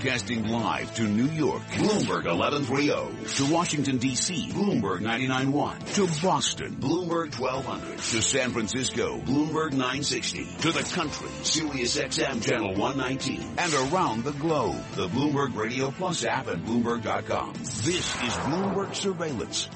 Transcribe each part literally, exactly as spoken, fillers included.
Broadcasting live to New York, Bloomberg eleven thirty. To Washington, D C, Bloomberg ninety-nine point one. To Boston, Bloomberg twelve hundred. To San Francisco, Bloomberg nine sixty. To the country, Sirius X M Channel one nineteen. And around the globe, the Bloomberg Radio Plus app at Bloomberg dot com. This is Bloomberg Surveillance.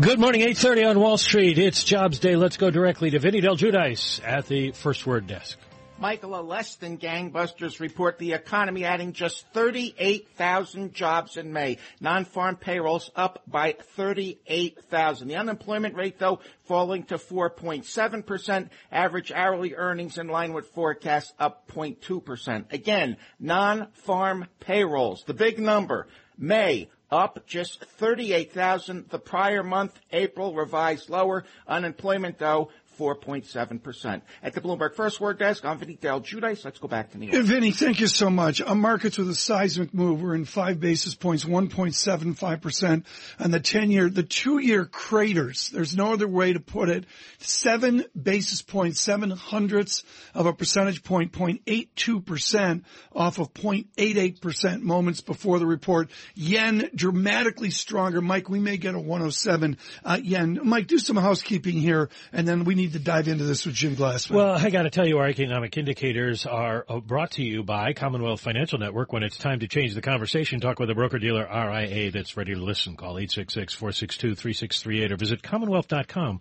Good morning, eight thirty on Wall Street. It's Jobs Day. Let's go directly to Vinny Del Giudice at the First Word Desk. Michael, a less than gangbusters report the economy adding just thirty-eight thousand jobs in May. Non-farm payrolls up by thirty-eight thousand. The unemployment rate, though, falling to four point seven percent. Average hourly earnings in line with forecasts up zero point two percent. Again, non-farm payrolls, the big number. May up just thirty-eight thousand. The prior month, April, revised lower. Unemployment, though, four point seven percent. At the Bloomberg First Word Desk, I'm Vinny Del Giudice. Let's go back to New York. Vinny, thank you so much. Our markets with a seismic move. We're in five basis points, one point seven five percent. And the ten-year, the two-year craters, there's no other way to put it, seven basis points, seven hundredths of a percentage point, zero point eight two percent off of zero point eight eight percent moments before the report. Yen dramatically stronger. Mike, we may get a one oh seven uh, yen. Mike, do some housekeeping here, and then we need to dive into this with Jim Glassman. Well, I got to tell you, our economic indicators are brought to you by Commonwealth Financial Network. When it's time to change the conversation, talk with a broker-dealer R I A that's ready to listen. Call eight six six, four six two, three six three eight or visit commonwealth dot com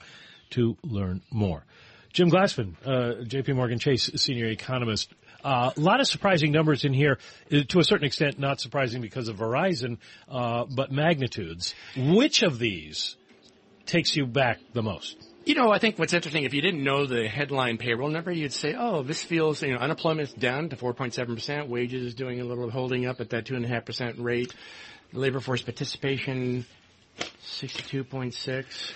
to learn more. Jim Glassman, uh, J P. Morgan Chase senior economist. A uh, lot of surprising numbers in here, to a certain extent not surprising because of Verizon, uh, but magnitudes. Which of these takes you back the most? You know, I think what's interesting, if you didn't know the headline payroll number, you'd say, oh, this feels, you know, unemployment's down to four point seven percent, wages is doing a little holding up at that two point five percent rate, labor force participation, sixty-two point six.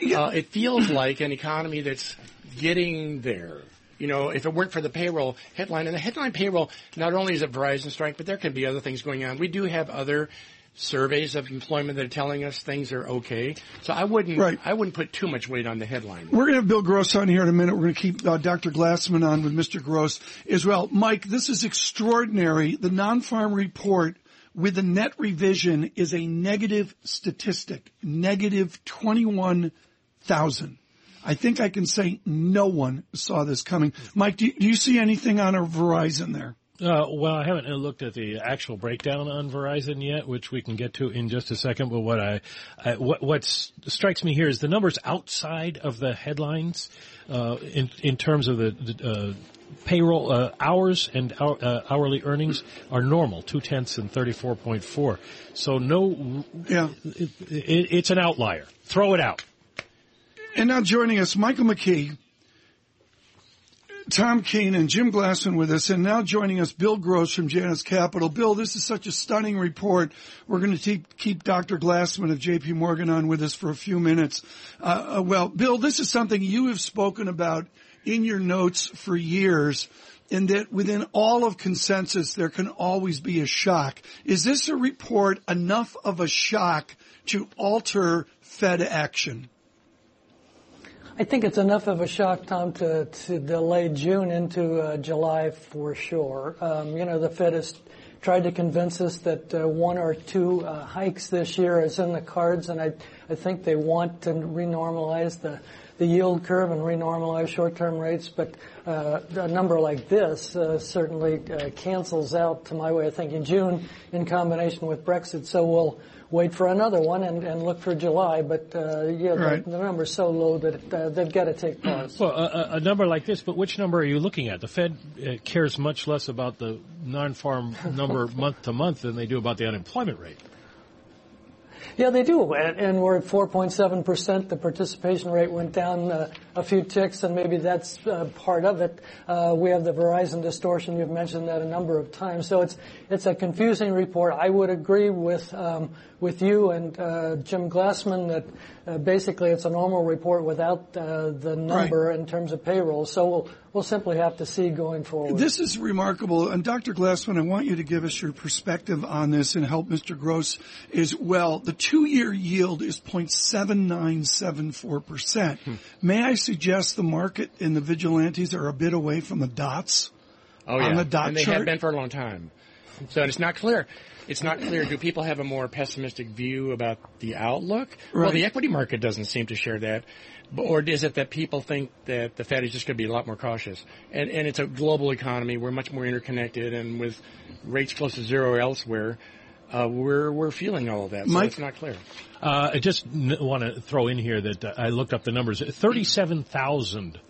Yeah. Uh, it feels like an economy that's getting there. You know, if it weren't for the payroll headline, and the headline payroll, not only is it Verizon strike, but there can be other things going on. We do have other surveys of employment that are telling us things are okay. So I wouldn't right. I wouldn't put too much weight on the headline. We're going to have Bill Gross on here in a minute. We're going to keep uh, Doctor Glassman on with Mister Gross as well. Mike, this is extraordinary. The non-farm report with the net revision is a negative statistic, negative twenty-one thousand. I think I can say no one saw this coming. Mike, do you, do you see anything on a Verizon there? Uh, well, I haven't looked at the actual breakdown on Verizon yet, which we can get to in just a second. But what I, I what what's, strikes me here is the numbers outside of the headlines, uh, in in terms of the, the uh, payroll uh, hours and hour, uh, hourly earnings are normal, two tenths and thirty-four point four. So no, yeah, it, it, it's an outlier. Throw it out. And now joining us, Michael McKee, Tom Keene, and Jim Glassman with us, and now joining us, Bill Gross from Janus Capital. Bill, this is such a stunning report. We're going to te- keep Doctor Glassman of J P. Morgan on with us for a few minutes. Uh, well, Bill, this is something you have spoken about in your notes for years, in that within all of consensus, there can always be a shock. Is this a report enough of a shock to alter Fed action? I think it's enough of a shock, Tom, to, to delay June into uh, July for sure. Um, you know, the Fed has tried to convince us that uh, one or two uh, hikes this year is in the cards, and I, I think they want to renormalize the, the yield curve and renormalize short-term rates, but uh, a number like this uh, certainly uh, cancels out, to my way of thinking, June in combination with Brexit, so we'll wait for another one and, and look for July, but uh, yeah, right. the, the number's so low that it, uh, they've got to take pause. Well, a, a number like this, but which number are you looking at? The Fed uh, cares much less about the non-farm number month to month than they do about the unemployment rate. Yeah, they do, and we're at four point seven percent. The participation rate went down uh, a few ticks, and maybe that's uh, part of it. Uh, we have the Verizon distortion. You've mentioned that a number of times. So it's it's a confusing report. I would agree with um, with you and uh, Jim Glassman that uh, basically it's a normal report without uh, the number right. in terms of payroll. So we'll we'll simply have to see going forward. This is remarkable. And Doctor Glassman, I want you to give us your perspective on this and help Mister Gross as well. The two-year yield is zero point seven nine seven four percent. Hmm. May I suggest the market and the vigilantes are a bit away from the dots oh, on yeah. the dot chart? And they have been for a long time. So it's not clear. It's not clear. Do people have a more pessimistic view about the outlook? Right. Well, the equity market doesn't seem to share that. Or is it that people think that the Fed is just going to be a lot more cautious? And, and it's a global economy. We're much more interconnected. And with rates close to zero elsewhere, uh, we're we're feeling all of that. So Mike, it's not clear. Uh, I just n- want to throw in here that uh, I looked up the numbers. thirty-seven thousand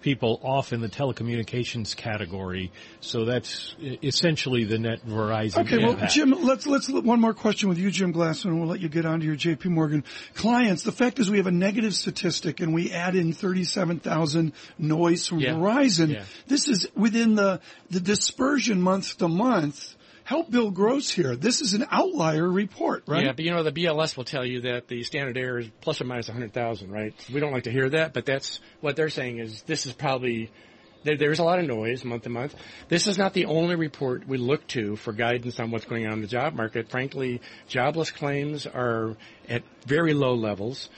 people off in the telecommunications category, so that's essentially the net Verizon impact. Okay, well, Jim, let's let's one more question with you, Jim Glassman, and we'll let you get on to your J P. Morgan clients. The fact is, we have a negative statistic, and we add in thirty-seven thousand noise from yeah. Verizon. Yeah. This is within the the dispersion month to month. Help Bill Gross here. This is an outlier report, right? Yeah, but you know, the B L S will tell you that the standard error is plus or minus one hundred thousand, right? We don't like to hear that, but that's what they're saying is this is probably, there, there's a lot of noise month to month. This is not the only report we look to for guidance on what's going on in the job market. Frankly, jobless claims are at very low levels.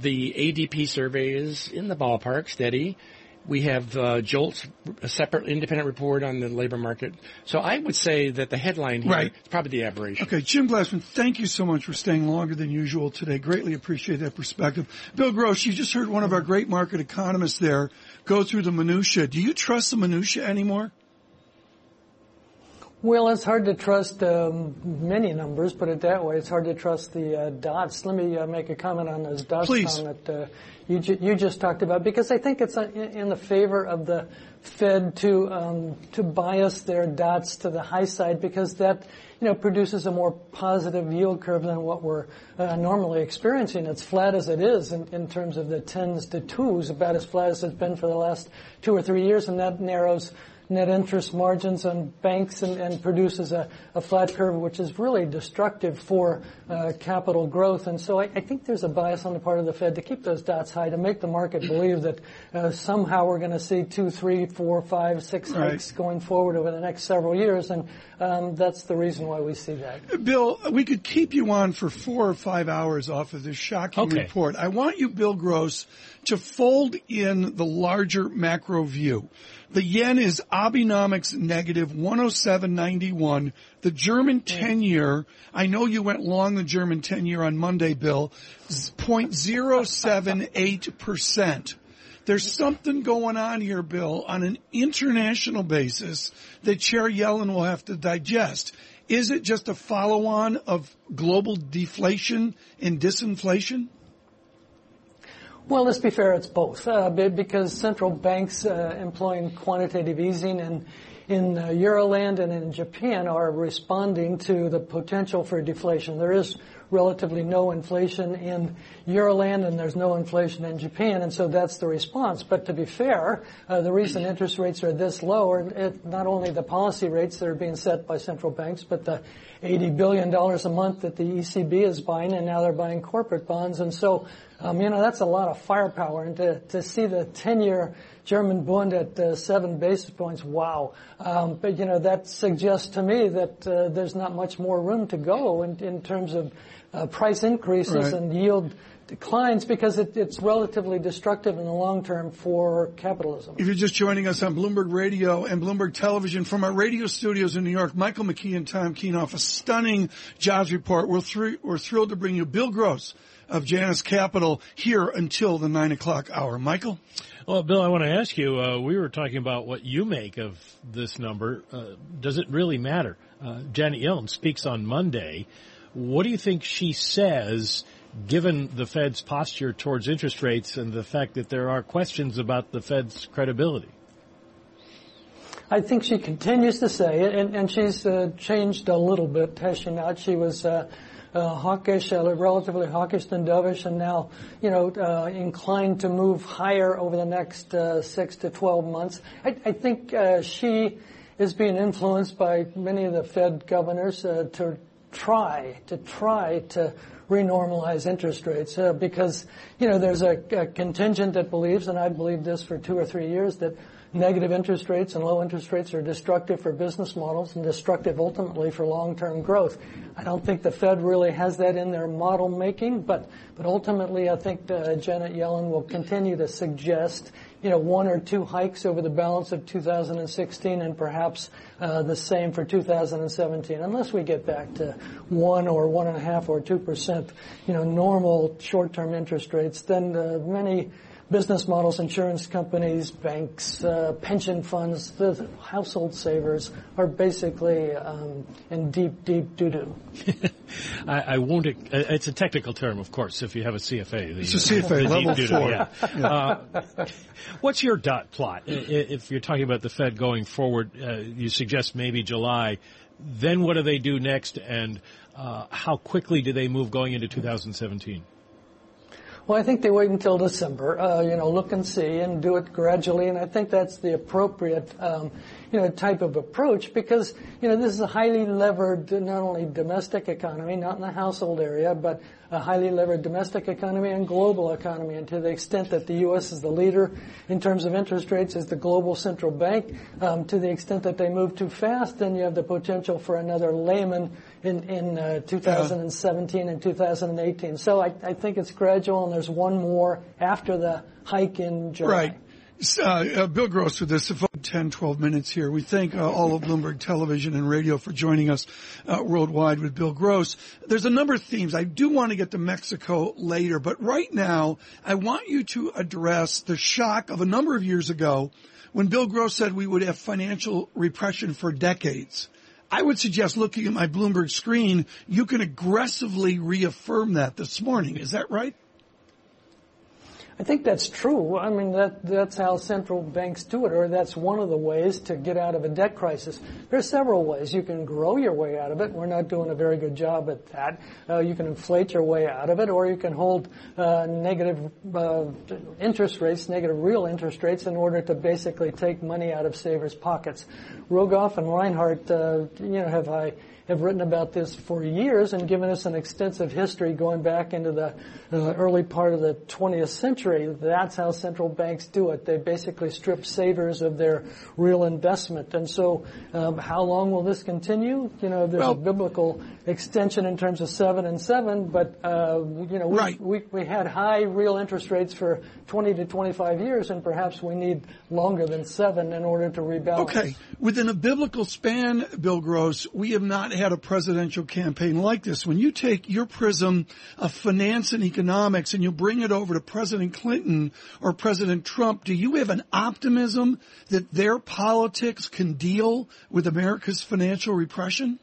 The A D P survey is in the ballpark, steady. We have uh, Jolt's a separate independent report on the labor market. So I would say that the headline here right. is probably the aberration. Okay, Jim Glassman, thank you so much for staying longer than usual today. Greatly appreciate that perspective. Bill Gross, you just heard one of our great market economists there go through the minutiae. Do you trust the minutiae anymore? Well, it's hard to trust um, many numbers, put it that way. It's hard to trust the uh, dots. Let me uh, make a comment on those dots that uh, you, ju- you just talked about, because I think it's in the favor of the Fed to um, to bias their dots to the high side, because that, you know, produces a more positive yield curve than what we're uh, normally experiencing. It's flat as it is in, in terms of the tens to twos, about as flat as it's been for the last two or three years, and that narrows net interest margins on banks and, and produces a, a flat curve, which is really destructive for uh, capital growth. And so I, I think there's a bias on the part of the Fed to keep those dots high, to make the market believe that uh, somehow we're going to see two, three, four, five, six right. hikes going forward over the next several years. And um, that's the reason why we see that. Bill, we could keep you on for four or five hours off of this shocking okay. report. I want you, Bill Gross, to fold in the larger macro view. The yen is Abenomics negative one oh seven ninety-one. The German ten-year, I know you went long the German ten-year on Monday, Bill, zero point zero seven eight percent. There's something going on here, Bill, on an international basis that Chair Yellen will have to digest. Is it just a follow-on of global deflation and disinflation? Well, let's be fair, it's both, uh, because central banks uh, employing quantitative easing and in uh, Euroland and in Japan are responding to the potential for deflation. There is relatively no inflation in Euroland, and there's no inflation in Japan, and so that's the response. But to be fair, uh, the reason interest rates are this low are it, not only the policy rates that are being set by central banks, but the eighty billion dollars a month that the E C B is buying, and now they're buying corporate bonds. And so, um, you know, that's a lot of firepower. And to, to see the ten-year German Bund at uh, seven basis points, wow. Um, but, you know, that suggests to me that uh, there's not much more room to go in, in terms of Uh, price increases right. and yield declines, because it, it's relatively destructive in the long term for capitalism. If you're just joining us on Bloomberg Radio and Bloomberg Television, from our radio studios in New York, Michael McKee and Tom Keene off a stunning jobs report. We're, thr- we're thrilled to bring you Bill Gross of Janus Capital here until the nine o'clock hour. Michael? Well, Bill, I want to ask you, uh, we were talking about what you make of this number. Uh, does it really matter? Uh, Janet Yellen speaks on Monday. What do you think she says, given the Fed's posture towards interest rates and the fact that there are questions about the Fed's credibility? I think she continues to say, and, and she's uh, changed a little bit, has she not? She was uh, uh, hawkish, uh, relatively hawkish than dovish, and now, you know, uh, inclined to move higher over the next uh, six to twelve months. I, I think uh, she is being influenced by many of the Fed governors uh, to try to try to renormalize interest rates uh, because, you know, there's a, a contingent that believes, and I believed this for two or three years, that negative interest rates and low interest rates are destructive for business models and destructive ultimately for long-term growth. I don't think the Fed really has that in their model making, but, but ultimately I think uh, Janet Yellen will continue to suggest you know, one or two hikes over the balance of two thousand sixteen and perhaps uh, the same for two thousand seventeen, unless we get back to one or one and a half or two percent, you know, normal short-term interest rates, then uh, many business models, insurance companies, banks, uh, pension funds, the, the household savers are basically um, in deep, deep doo-doo. I, I won't. It's a technical term, of course. If you have a C F A, the, it's a C F A level four. Yeah. Yeah. Uh, what's your dot plot? If you're talking about the Fed going forward, uh, you suggest maybe July. Then what do they do next, and uh, how quickly do they move going into two thousand seventeen? Well, I think they wait until December, uh, you know, look and see and do it gradually. And I think that's the appropriate, um, you know, type of approach because, you know, this is a highly levered, not only domestic economy, not in the household area, but a highly levered domestic economy and global economy. And to the extent that the U S is the leader in terms of interest rates as the global central bank, um, to the extent that they move too fast, then you have the potential for another layman in, in uh, two thousand seventeen and two thousand eighteen. So I, I think it's gradual, and there's one more after the hike in July. Right. Uh, uh, Bill Gross with this, ten, twelve minutes here. We thank uh, all of Bloomberg Television and Radio for joining us uh, worldwide with Bill Gross. There's a number of themes. I do want to get to Mexico later, but right now I want you to address the shock of a number of years ago when Bill Gross said we would have financial repression for decades. I would suggest looking at my Bloomberg screen, you can aggressively reaffirm that this morning. Is that right? I think that's true. I mean, that that's how central banks do it, or that's one of the ways to get out of a debt crisis. There are several ways. You can grow your way out of it. We're not doing a very good job at that. Uh, you can inflate your way out of it, or you can hold uh, negative uh, interest rates, negative real interest rates, in order to basically take money out of savers' pockets. Rogoff and Reinhardt, uh, you know, have I... have written about this for years and given us an extensive history going back into the uh, early part of the twentieth century. That's how central banks do it. They basically strip savers of their real investment. And so um, how long will this continue? You know, there's well, a biblical extension in terms of seven and seven, but, uh, you know, we, right. we, we had high real interest rates for twenty to twenty-five years, and perhaps we need longer than seven in order to rebalance. Okay. Within a biblical span, Bill Gross, we have not had a presidential campaign like this. When you take your prism of finance and economics and you bring it over to President Clinton or President Trump, do you have an optimism that their politics can deal with America's financial repression?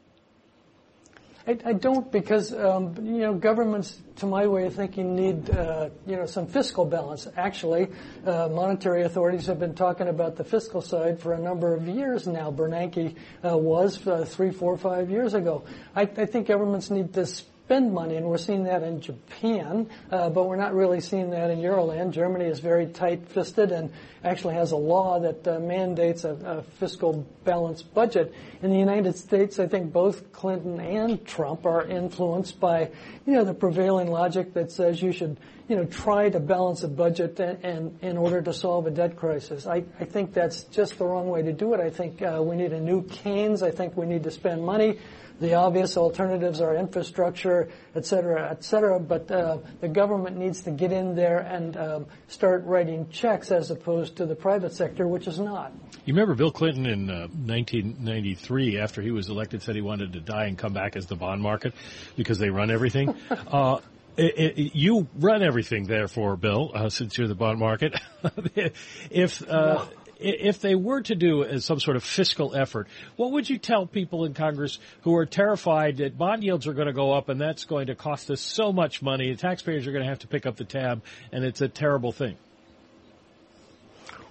I, I don't, because um, you know, governments, to my way of thinking, need uh, you know, some fiscal balance. Actually, uh, monetary authorities have been talking about the fiscal side for a number of years now. Bernanke uh, was uh, three, four, five years ago. I, I think governments need to spend money, and we're seeing that in Japan, uh, but we're not really seeing that in Euroland. Germany is very tight-fisted and actually has a law that uh, mandates a, a fiscal balanced budget. In the United States, I think both Clinton and Trump are influenced by, you know, the prevailing logic that says you should, you know, try to balance a budget and, and in order to solve a debt crisis. I, I think that's just the wrong way to do it. I think uh, we need a new Keynes. I think we need to spend money. The obvious alternatives are infrastructure, et cetera, et cetera. But uh, the government needs to get in there and um, start writing checks as opposed to the private sector, which is not. You remember Bill Clinton in uh, nineteen ninety-three, after he was elected, said he wanted to die and come back as the bond market because they run everything. uh, it, it, you run everything, therefore, Bill, uh, since you're the bond market. if uh, no. If they were to do some sort of fiscal effort, what would you tell people in Congress who are terrified that bond yields are going to go up and that's going to cost us so much money, the taxpayers are going to have to pick up the tab, and it's a terrible thing?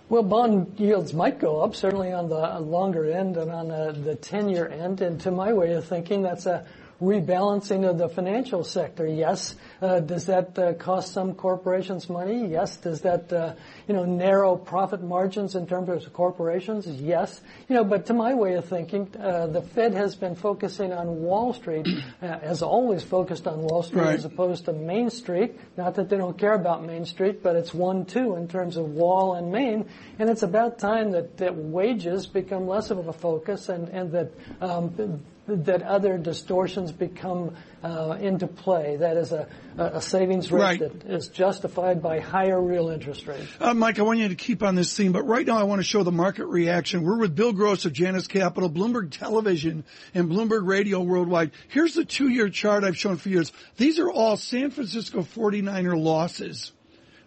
Well, bond yields might go up, certainly on the longer end and on the ten-year end, and to my way of thinking, that's a rebalancing of the financial sector. Yes. Uh, does that uh, cost some corporations money? Yes. Does that, uh, you know, narrow profit margins in terms of corporations? Yes. You know, but to my way of thinking, uh, the Fed has been focusing on Wall Street, uh, has always focused on Wall Street, right, as opposed to Main Street. Not that they don't care about Main Street, but it's one, two in terms of Wall and Main. And it's about time that, that wages become less of a focus and, and that, um, that other distortions become uh, into play. That is a, a savings rate right. that is justified by higher real interest rates. Uh, Mike, I want you to keep on this theme, but right now I want to show the market reaction. We're with Bill Gross of Janus Capital, Bloomberg Television, and Bloomberg Radio Worldwide. Here's the two-year chart I've shown for years. These are all San Francisco forty-niner losses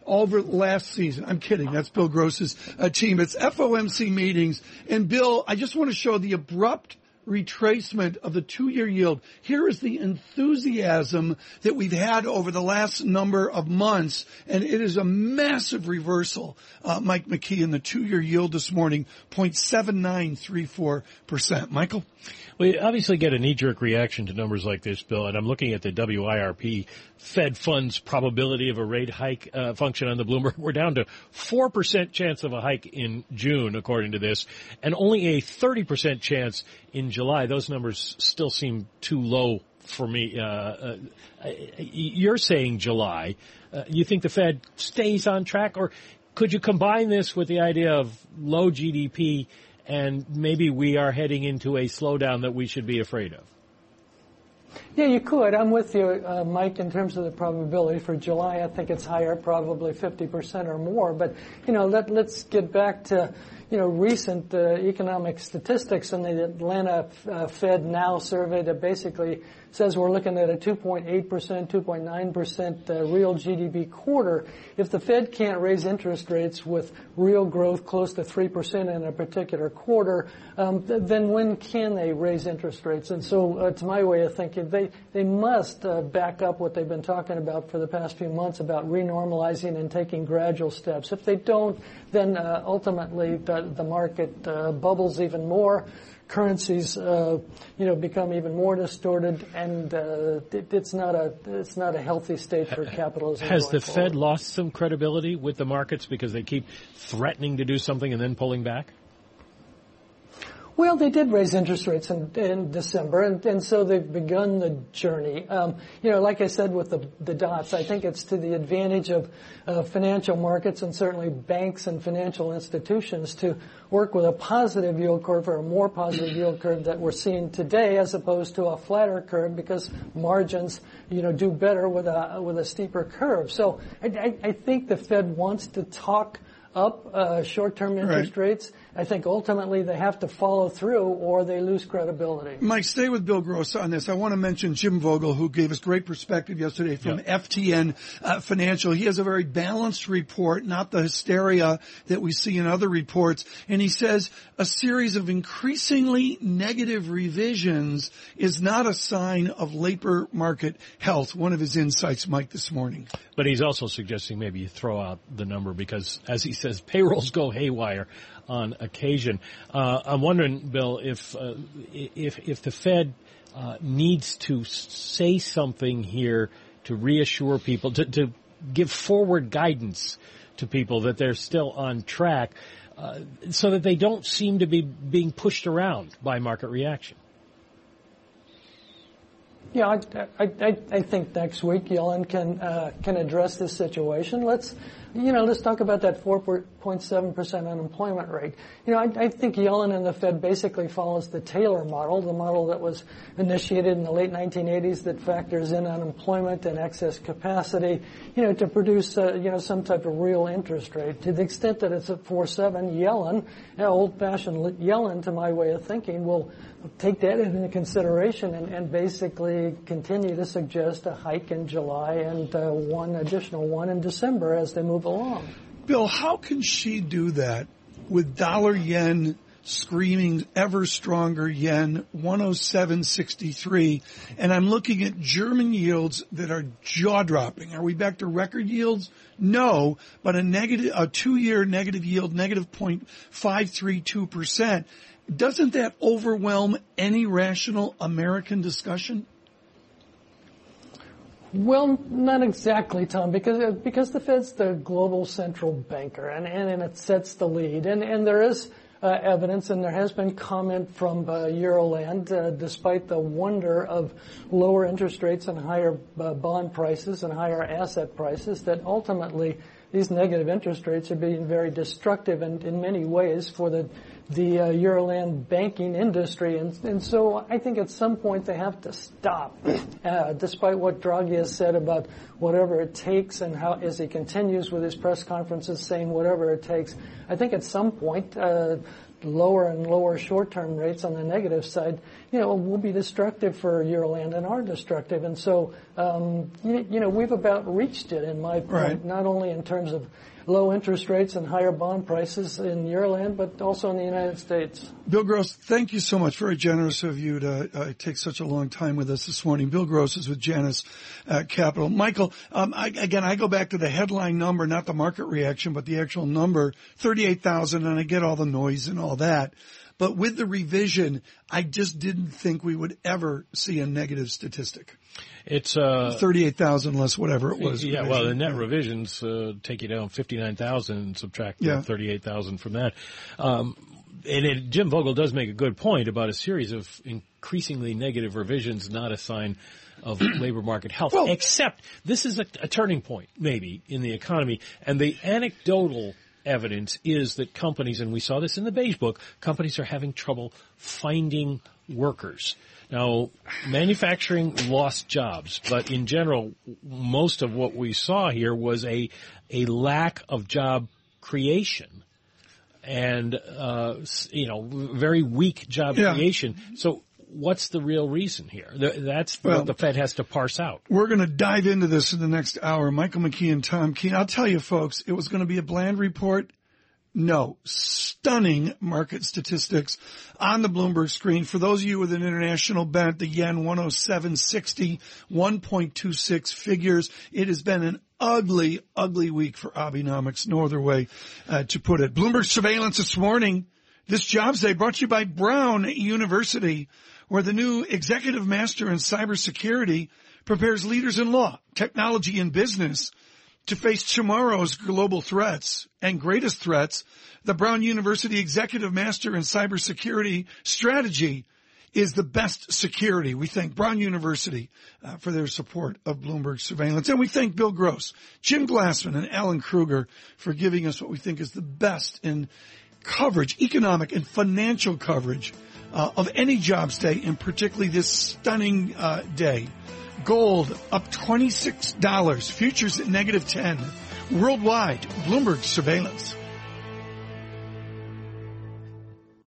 over last season. I'm kidding. That's Bill Gross's uh, team. It's F O M C meetings. And, Bill, I just want to show the abrupt retracement of the two-year yield. Here is the enthusiasm that we've had over the last number of months, and it is a massive reversal. Uh, Mike McKee, in the two-year yield this morning, zero point seven nine three four percent. Michael? We obviously get a knee-jerk reaction to numbers like this, Bill, and I'm looking at the W I R P Fed funds probability of a rate hike uh, function on the Bloomberg. We're down to four percent chance of a hike in June, according to this, and only a thirty percent chance in July. Those numbers still seem too low for me. Uh, uh, you're saying July. Uh, you think the Fed stays on track, or could you combine this with the idea of low G D P and maybe we are heading into a slowdown that we should be afraid of? Yeah, you could. I'm with you, uh, Mike, in terms of the probability for July. I think it's higher, probably fifty percent or more. But, you know, let, let's get back to, you know, recent uh, economic statistics. And the Atlanta uh, Fed Now survey that basically says we're looking at a two point eight percent, two point nine percent uh, real G D P quarter. If the Fed can't raise interest rates with real growth close to three percent in a particular quarter, um, th- then when can they raise interest rates? And so uh, it's my way of thinking. They they must uh, back up what they've been talking about for the past few months about renormalizing and taking gradual steps. If they don't, then uh, ultimately the, the market uh, bubbles even more. Currencies, uh, you know, become even more distorted, and uh, it, it's not a it's not a healthy state for capitalism. Has the forward. Fed lost some credibility with the markets because they keep threatening to do something and then pulling back? Well, they did raise interest rates in, in December, and, and so they've begun the journey. Um, you know, like I said with the, the dots, I think it's to the advantage of uh, financial markets and certainly banks and financial institutions to work with a positive yield curve or a more positive yield curve that we're seeing today as opposed to a flatter curve, because margins, you know, do better with a with a steeper curve. So I, I, I think the Fed wants to talk up uh, short-term interest right. rates. I think ultimately they have to follow through or they lose credibility. Mike, stay with Bill Gross on this. I want to mention Jim Vogel, who gave us great perspective yesterday from yeah. F T N uh, Financial. He has a very balanced report, not the hysteria that we see in other reports. And he says a series of increasingly negative revisions is not a sign of labor market health. One of his insights, Mike, this morning. But he's also suggesting maybe you throw out the number because, as he says, payrolls go haywire on occasion. Uh, I'm wondering, Bill, if uh, if if the Fed uh, needs to say something here to reassure people, to, to give forward guidance to people that they're still on track, uh, so that they don't seem to be being pushed around by market reaction. Yeah, I, I, I think next week Yellen can uh, can address this situation. Let's, you know, let's talk about that four point seven percent unemployment rate. You know, I, I think Yellen and the Fed basically follows the Taylor model, the model that was initiated in the late nineteen eighties that factors in unemployment and excess capacity, you know, to produce, uh, you know, some type of real interest rate. To the extent that it's at four point seven, Yellen, old-fashioned Yellen, to my way of thinking, will take that into consideration and, and basically continue to suggest a hike in July and uh, one additional one in December as they move along. Bill, how can she do that with dollar yen screaming ever stronger yen, one oh seven point six three, and I'm looking at German yields that are jaw-dropping. Are we back to record yields? No, but a negative, a two-year negative yield, negative zero point five three two percent. Doesn't that overwhelm any rational American discussion? Well, not exactly, Tom, because because the Fed's the global central banker, and, and, and it sets the lead. And, and there is uh, evidence, and there has been comment from uh, Euroland, uh, despite the wonder of lower interest rates and higher uh, bond prices and higher asset prices, that ultimately these negative interest rates are being very destructive and in many ways for the the uh, Euroland banking industry. And, and so I think at some point they have to stop, uh, despite what Draghi has said about whatever it takes and how, as he continues with his press conferences saying whatever it takes. I think at some point, uh, lower and lower short-term rates on the negative side, you know, will be destructive for Euroland and are destructive. And so, um, you, you know, we've about reached it in my point, right. Not only in terms of low interest rates and higher bond prices in Euroland, but also in the United States. Bill Gross, thank you so much. Very generous of you to uh, take such a long time with us this morning. Bill Gross is with Janus uh, Capital. Michael, um, I, again, I go back to the headline number, not the market reaction, but the actual number, thirty-eight thousand, and I get all the noise and all that. But with the revision, I just didn't think we would ever see a negative statistic. It's uh, thirty-eight thousand less whatever it was. Yeah, revision. Well, the net revisions uh, take you down fifty-nine thousand and subtract yeah. thirty-eight thousand from that. Um, and it, Jim Vogel does make a good point about a series of increasingly negative revisions, not a sign of labor market health. Well, except this is a, a turning point, maybe, in the economy. And the anecdotal evidence is that companies, and we saw this in the Beige Book, companies are having trouble finding workers. Now, manufacturing lost jobs, but in general, most of what we saw here was a a lack of job creation and, uh, you know, very weak job yeah. creation. So what's the real reason here? That's well, what the Fed has to parse out. We're going to dive into this in the next hour. Michael McKee and Tom Keene. I'll tell you, folks, it was going to be a bland report. No. Stunning market statistics on the Bloomberg screen. For those of you with an international bent, the yen one oh seven sixty, one point two six figures. It has been an ugly, ugly week for Abenomics. No other way uh, to put it. Bloomberg Surveillance this morning. This Jobs Day brought to you by Brown University, where the new executive master in cybersecurity prepares leaders in law, technology, and business to face tomorrow's global threats and greatest threats. The Brown University Executive Master in Cybersecurity Strategy is the best security. We thank Brown University uh, for their support of Bloomberg Surveillance. And we thank Bill Gross, Jim Glassman, and Alan Krueger for giving us what we think is the best in coverage, economic and financial coverage uh, of any Jobs Day, and particularly this stunning uh, day. Gold up twenty-six dollars. Futures at negative ten. Worldwide, Bloomberg Surveillance.